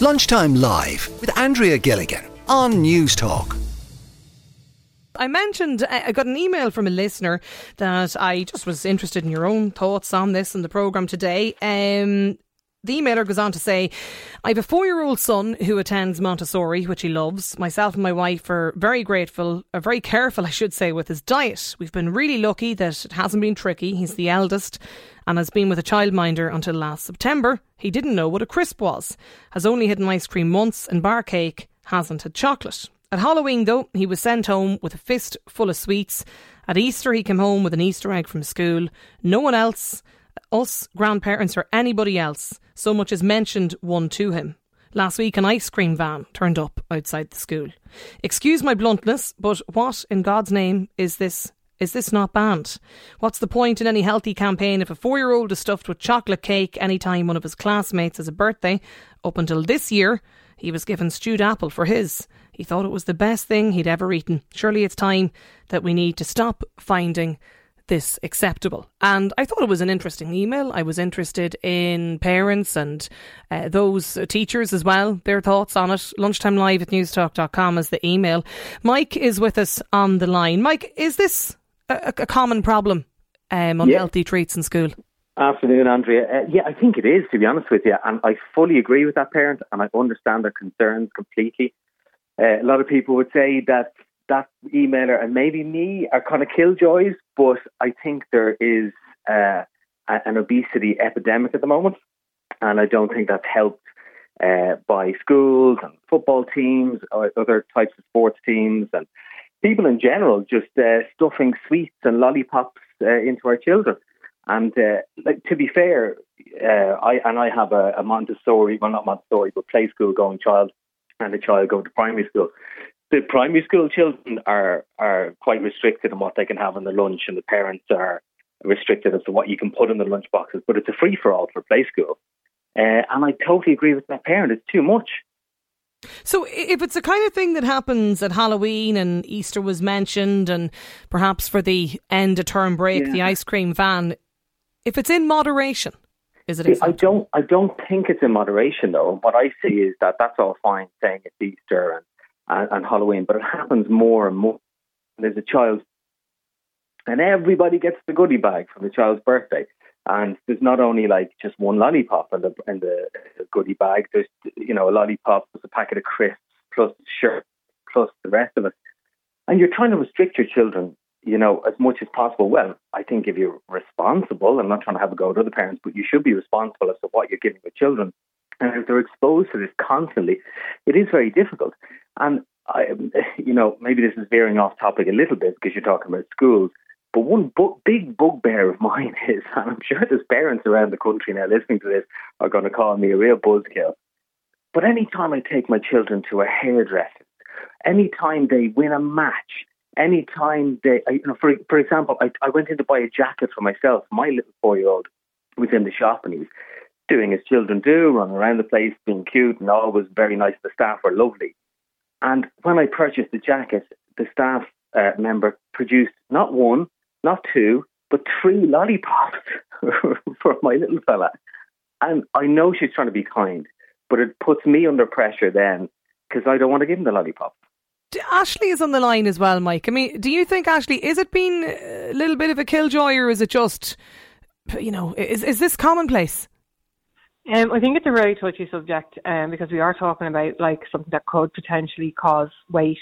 Lunchtime Live with Andrea Gilligan on News Talk. I mentioned, I got an email from a listener that I just was interested in your own thoughts on this in the programme today. The emailer goes on to say, I have a 4-year-old son who attends Montessori, which he loves. Myself and my wife are very careful, I should say, with his diet. We've been really lucky that it hasn't been tricky. He's the eldest and has been with a childminder until last September. He didn't know what a crisp was, has only had an ice cream once and bar cake, hasn't had chocolate. At Halloween, though, he was sent home with a fist full of sweets. At Easter, he came home with an Easter egg from school. No one else, us grandparents or anybody else, so much as mentioned one to him. Last week, an ice cream van turned up outside the school. Excuse my bluntness, but what in God's name is this? Is this not banned? What's the point in any healthy campaign if a 4-year-old is stuffed with chocolate cake any time one of his classmates has a birthday? Up until this year, he was given stewed apple for his. He thought it was the best thing he'd ever eaten. Surely it's time that we need to stop finding this acceptable. And I thought it was an interesting email. I was interested in parents and those teachers as well, their thoughts on it. Lunchtime Live at newstalk.com is the email. Mike is with us on the line. Mike, is this a common problem on healthy treats in school? Afternoon, Andrea. Yeah, I think it is, to be honest with you. And I fully agree with that parent and I understand their concerns completely. A lot of people would say that emailer and maybe me are kind of killjoys, but I think there is an obesity epidemic at the moment, and I don't think that's helped by schools and football teams or other types of sports teams and people in general just stuffing sweets and lollipops into our children. And to be fair, I have a Montessori, well, not Montessori, but play school going child and a child going to primary school. The primary school children are quite restricted on what they can have in the lunch, and the parents are restricted as to what you can put in the lunch boxes. But it's a free-for-all for play school. And I totally agree with that parent. It's too much. So if it's the kind of thing that happens at Halloween and Easter was mentioned and perhaps for the end of term break, the ice cream van, if it's in moderation, is it acceptable? I don't think it's in moderation, though. What I see is that's all fine, saying it's Easter and Halloween, but it happens more and more. There's a child, and everybody gets the goodie bag from the child's birthday. And there's not only like just one lollipop in the goodie bag. There's a lollipop plus a packet of crisps plus shirt plus the rest of it. And you're trying to restrict your children, as much as possible. Well, I think if you're responsible, I'm not trying to have a go at other parents, but you should be responsible as to what you're giving your children. And if they're exposed to this constantly, it is very difficult. And, maybe this is veering off topic a little bit because you're talking about schools, but one big bugbear of mine is, and I'm sure there's parents around the country now listening to this are going to call me a real buzzkill, but any time I take my children to a hairdresser, any time they win a match, any time they, for example, I went in to buy a jacket for myself. My little 4-year-old was in the shop and he was doing as children do, running around the place, being cute and always very nice. The staff were lovely. And when I purchased the jacket, the staff member produced not one, not two, but 3 lollipops for my little fella. And I know she's trying to be kind, but it puts me under pressure then because I don't want to give him the lollipop. Ashley is on the line as well, Mike. I mean, do you think, Ashley, is it being a little bit of a killjoy or is it just, is this commonplace? I think it's a very touchy subject because we are talking about like something that could potentially cause weight.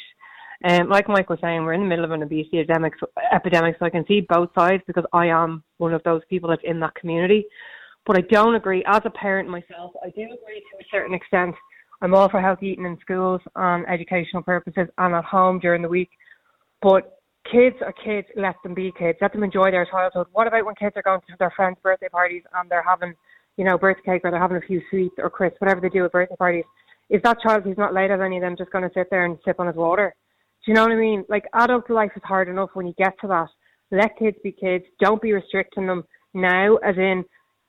Like Mike was saying, we're in the middle of an obesity epidemic, so I can see both sides because I am one of those people that's in that community. But I don't agree. As a parent myself, I do agree to a certain extent. I'm all for healthy eating in schools on educational purposes and at home during the week. But kids are kids. Let them be kids. Let them enjoy their childhood. What about when kids are going to their friends' birthday parties and they're having birthday cake, or they're having a few sweets or crisps, whatever they do at birthday parties? Is that child who's not laid at any of them just going to sit there and sip on his water? Do you know what I mean? Like, adult life is hard enough when you get to that. Let kids be kids. Don't be restricting them now, as in,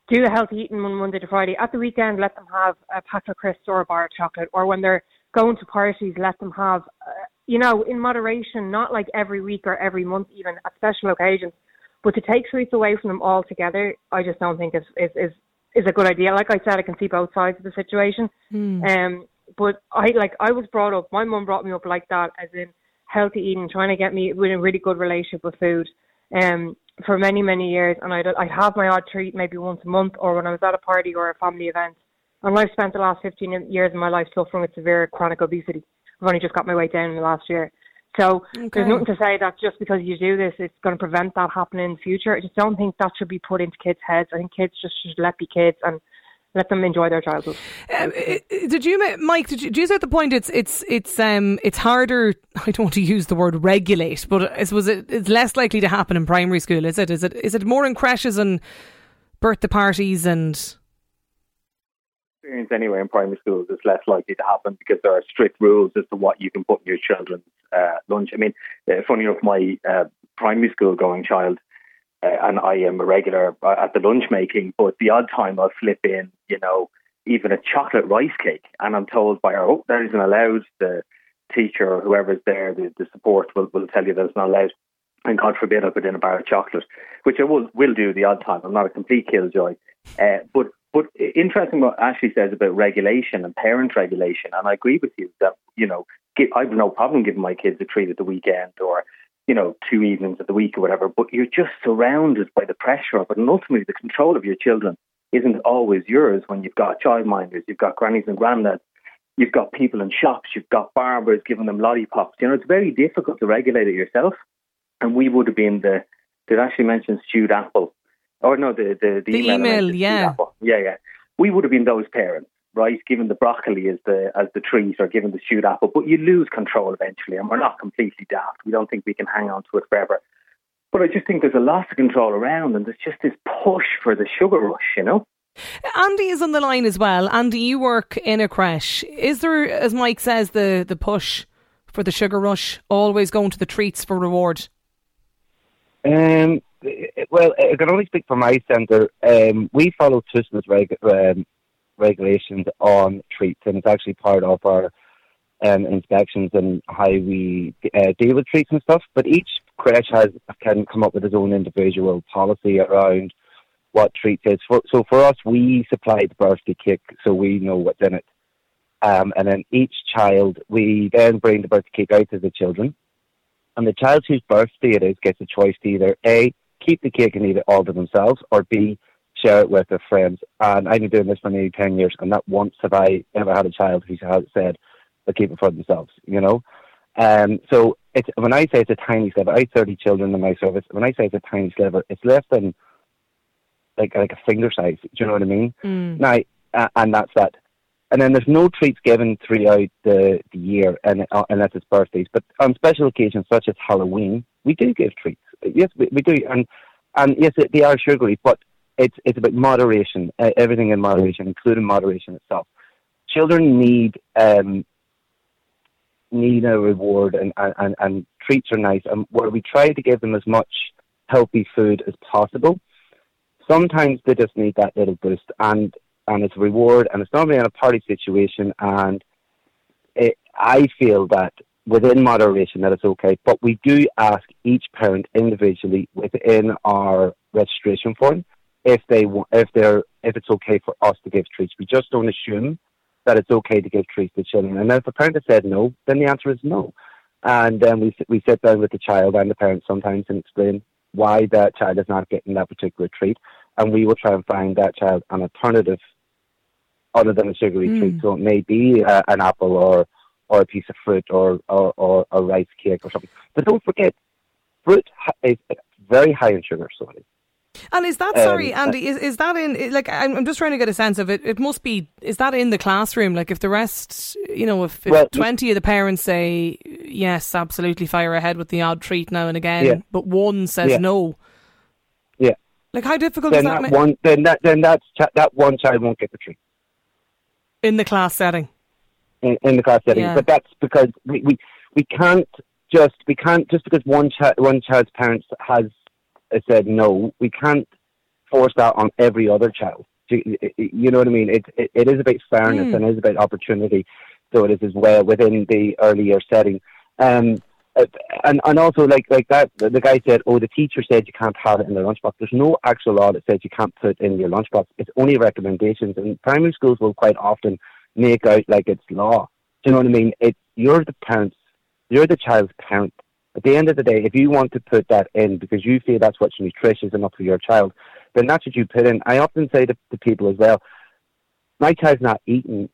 do a healthy eating on Monday to Friday. At the weekend, let them have a pack of crisps or a bar of chocolate. Or when they're going to parties, let them have, in moderation, not like every week or every month even, at special occasions. But to take sweets away from them altogether, I just don't think is is a good idea. Like I said, I can see both sides of the situation. But I was brought up, my mum brought me up like that, as in healthy eating, trying to get me in a really good relationship with food for many, many years. And I'd have my odd treat maybe once a month, or when I was at a party or a family event. And I've spent the last 15 years of my life suffering with severe chronic obesity. I've only just got my weight down in the last year. So there's nothing to say that just because you do this, it's going to prevent that happening in the future. I just don't think that should be put into kids' heads. I think kids just should let be kids and let them enjoy their childhood. Did you, Mike, use out the point? It's harder. I don't want to use the word regulate, but I suppose it's less likely to happen in primary school. Is it more in creches and birthday parties and? Experience anywhere in primary schools is less likely to happen because there are strict rules as to what you can put in your children's lunch. I mean, funny enough, my primary school going child, and I am a regular at the lunch making, but the odd time I'll slip in, even a chocolate rice cake, and I'm told by her, oh, that isn't allowed. The teacher or whoever's there, the support will tell you that it's not allowed. And God forbid I put in a bar of chocolate, which I will do the odd time. I'm not a complete killjoy. But interesting what Ashley says about regulation and parent regulation, and I agree with you that, I've no problem giving my kids a treat at the weekend or, 2 evenings of the week or whatever, but you're just surrounded by the pressure of it. And ultimately, the control of your children isn't always yours when you've got childminders, you've got grannies and granddads, you've got people in shops, you've got barbers giving them lollipops. It's very difficult to regulate it yourself. And we would have been did Ashley mention stewed apple? Or no, the email, yeah. Yeah. We would have been those parents, right? Given the broccoli as the treat or given the stewed apple. But you lose control eventually, and we're not completely daft. We don't think we can hang on to it forever. But I just think there's a lot of control around, and there's just this push for the sugar rush, Andy is on the line as well. Andy, you work in a creche. Is there, as Mike says, the push for the sugar rush, always going to the treats for reward? Well, I can only speak for my centre. We follow Christmas regulations on treats, and it's actually part of our inspections and how we deal with treats and stuff. But each creche can come up with its own individual policy around what treats is. So for us, we supply the birthday cake, so we know what's in it. And then each child, we then bring the birthday cake out to the children. And the child whose birthday it is gets a choice to either A, keep the cake and eat it all to themselves, or B, share it with their friends. And I've been doing this for nearly 10 years, and not once have I ever had a child who has said, they'll keep it for themselves, So when I say it's a tiny sliver, I have 30 children in my service. When I say it's a tiny sliver, it's less than like a finger size. Do you know what I mean? Now, and that's that. And then there's no treats given throughout the year unless it's birthdays. But on special occasions such as Halloween, we do give treats. Yes, we do. And yes, they are sugary, but it's about moderation, everything in moderation, including moderation itself. Children need a reward and treats are nice. And where we try to give them as much healthy food as possible, sometimes they just need that little boost. And it's a reward, and it's normally in a party situation, and I feel that within moderation that it's okay. But we do ask each parent individually within our registration form if it's okay for us to give treats. We just don't assume that it's okay to give treats to children. And if a parent has said no, then the answer is no. And then we sit down with the child and the parent sometimes and explain why that child is not getting that particular treat. And we will try and find that child an alternative other than a sugary treat. So it may be an apple or a piece of fruit or a rice cake or something. But don't forget, fruit is very high in sugar, sorry. And is that, sorry, Andy, is that in, like, I'm just trying to get a sense of it. It must be, is that in the classroom? Like if the rest, if 20 of the parents say, yes, absolutely fire ahead with the odd treat now and again, but one says no. Yeah. Like how difficult is that? That one child won't get the treat in the class setting. In the class setting, yeah. But that's because we can't just because one child's parents has said no, we can't force that on every other child. You know what I mean? It is about fairness and it is about opportunity. So it is as well within the early year setting. And also, like that, the guy said, oh, the teacher said you can't have it in the lunchbox. There's no actual law that says you can't put it in your lunchbox. It's only recommendations. And primary schools will quite often make out like it's law. Do you know what I mean? You're the parents. You're the child's parent. At the end of the day, if you want to put that in because you feel that's what's nutritious enough for your child, then that's what you put in. I often say to people as well, my child's not eating,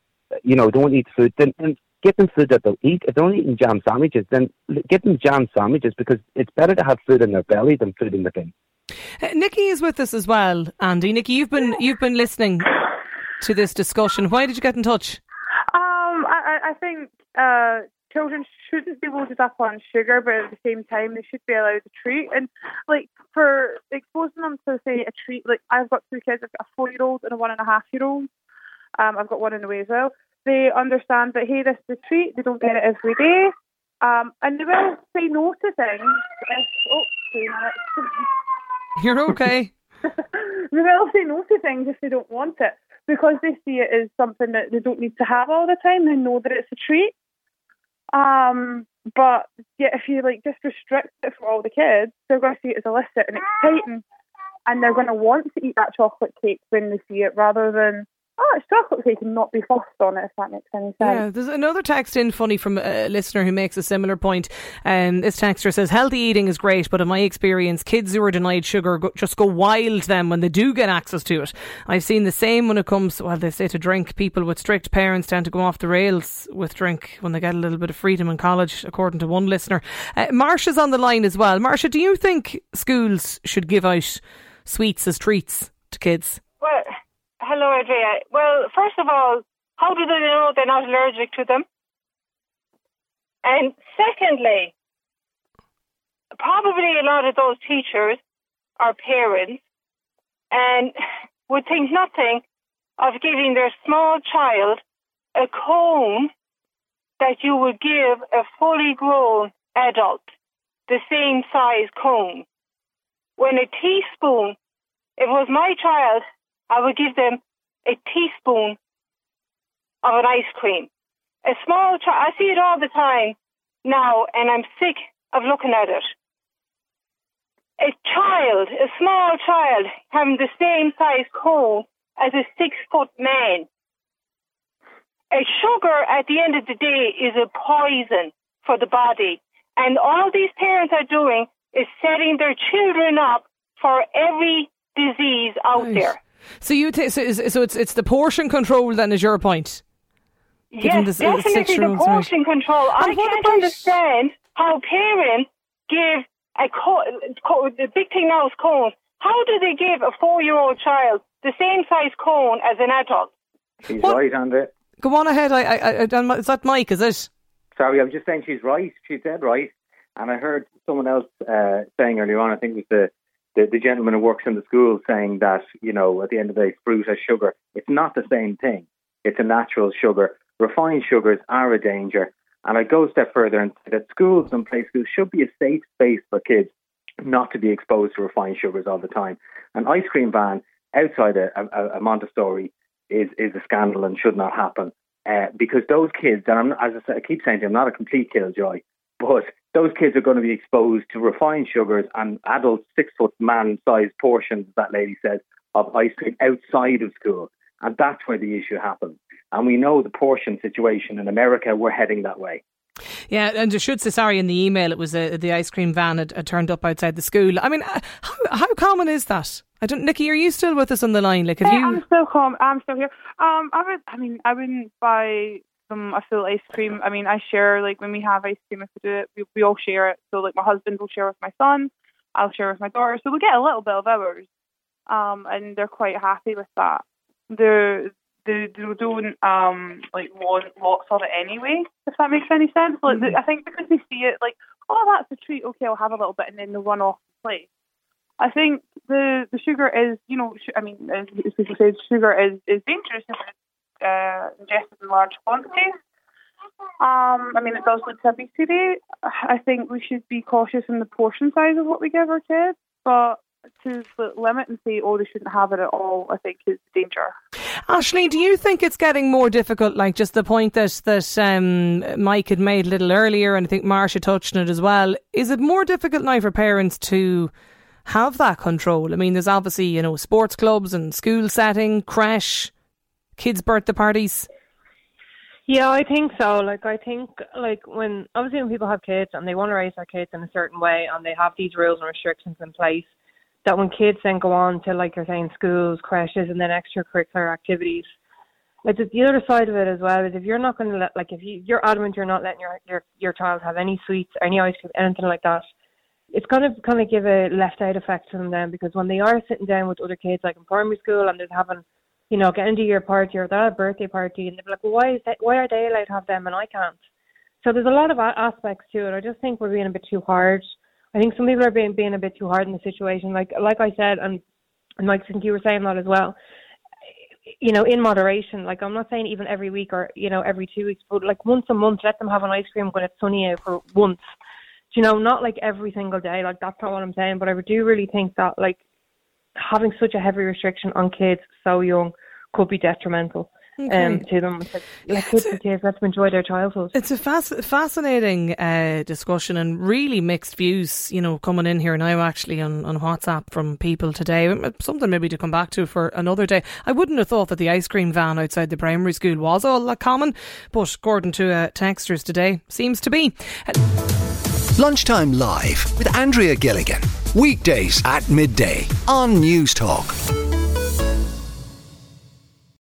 don't eat food, then get them food that they'll eat. If they're only eating jam sandwiches, then get them jam sandwiches, because it's better to have food in their belly than food in the bin. Nikki is with us as well, Andy. Nikki, you've been listening to this discussion. Why did you get in touch? I think children shouldn't be loaded up on sugar, but at the same time they should be allowed a treat. And for exposing them to, say, a treat, I've got two kids. I've got a 4-year-old and a 1.5-year-old. I've got one in the way as well. They understand that, hey, this is a treat. They don't get it every day. And they will say no to things. You're okay. They will say no to things if they don't want it, because they see it as something that they don't need to have all the time. They know that it's a treat. But yeah, if you just restrict it for all the kids, they're going to see it as illicit and exciting. And they're going to want to eat that chocolate cake when they see it, rather than, oh, it's chocolate cake, and not be fussed on it, if that makes any sense. Yeah, there's another text in, funny, from a listener who makes a similar point. This texter says, healthy eating is great, but in my experience, kids who are denied sugar just go wild then when they do get access to it. I've seen the same when it comes, they say, to drink. People with strict parents tend to go off the rails with drink when they get a little bit of freedom in college, according to one listener. Marsha's on the line as well. Marsha, do you think schools should give out sweets as treats to kids? Well, hello, Andrea. Well, first of all, how do they know they're not allergic to them? And secondly, probably a lot of those teachers are parents and would think nothing of giving their small child a comb that you would give a fully grown adult, the same size comb. When a teaspoon, if it was my child, I would give them a teaspoon of an ice cream. A small child, I see it all the time now, and I'm sick of looking at it. A child, a small child, having the same size comb as a 6-foot man. A sugar, at the end of the day, is a poison for the body. And all these parents are doing is setting their children up for every disease out there. So it's the portion control then, is your point? Yes, definitely the portion control. I can't understand how parents give the big thing now is cones. How do they give a 4-year-old child the same size cone as an adult? She's right, Andrea. Go on ahead. I is that Mike? Is it? Sorry, I was just saying she's right. She's dead right. And I heard someone else saying earlier on, I think it was the gentleman who works in the school, saying that, at the end of the day, fruit has sugar. It's not the same thing. It's a natural sugar. Refined sugars are a danger. And I go a step further and say that schools and play schools should be a safe space for kids not to be exposed to refined sugars all the time. An ice cream ban outside a Montessori is a scandal and should not happen. Because those kids, and I keep saying to you, I'm not a complete killjoy, but those kids are going to be exposed to refined sugars and adult 6-foot man-sized portions, that lady says, of ice cream outside of school. And that's where the issue happens. And we know the portion situation in America, we're heading that way. Yeah, and I should say, sorry, in the email, it was the ice cream van had turned up outside the school. I mean, how common is that? Nikki, are you still with us on the line? I'm still calm. I'm still here. I wouldn't buy a full ice cream. I mean, I share, when we have ice cream, if we do it, we all share it. So, my husband will share with my son, I'll share with my daughter. So we get a little bit of ours, and they're quite happy with that. They don't want lots of it anyway, if that makes any sense. I think because they see it, oh, that's a treat. Okay, I'll have a little bit, and then they'll run off and play. I think the sugar is, as people say, sugar is dangerous. Ingested in large quantities. It does lead to obesity. I think we should be cautious in the portion size of what we give our kids, but to limit and say, oh, they shouldn't have it at all, I think is the danger. Ashleigh, do you think it's getting more difficult? Like just the point that Mike had made a little earlier, and I think Marcia touched on it as well. Is it more difficult now for parents to have that control? I mean, there's obviously, sports clubs and school setting, crash, kids' birthday parties. Yeah, I think so. I think when people have kids and they want to raise their kids in a certain way and they have these rules and restrictions in place, that when kids then go on to, like you're saying, schools, crèches, and then extracurricular activities, it's the other side of it as well is if you're not going to let, if you're adamant you're not letting your child have any sweets, any ice cream, anything like that, it's going to kind of give a left out effect to them then, because when they are sitting down with other kids, like in primary school, and they're having, getting to your party or that birthday party, and they're like, well, why are they allowed to have them and I can't? So there's a lot of aspects to it. I just think we're being a bit too hard. I think some people are being a bit too hard in the situation. Like I said, and Mike, I think you were saying that as well, in moderation. Like, I'm not saying even every week or, every 2 weeks, but like once a month, let them have an ice cream when it's sunny out for once. Not like every single day. Like, that's not what I'm saying, but I do really think that, like, having such a heavy restriction on kids so young could be detrimental. Okay. To them. Let them enjoy their childhood. It's a fascinating discussion, and really mixed views, coming in here now actually on WhatsApp from people today. Something maybe to come back to for another day. I wouldn't have thought that the ice cream van outside the primary school was all that common, but according to texters today, seems to be. Lunchtime Live with Andrea Gilligan. Weekdays at midday on News Talk.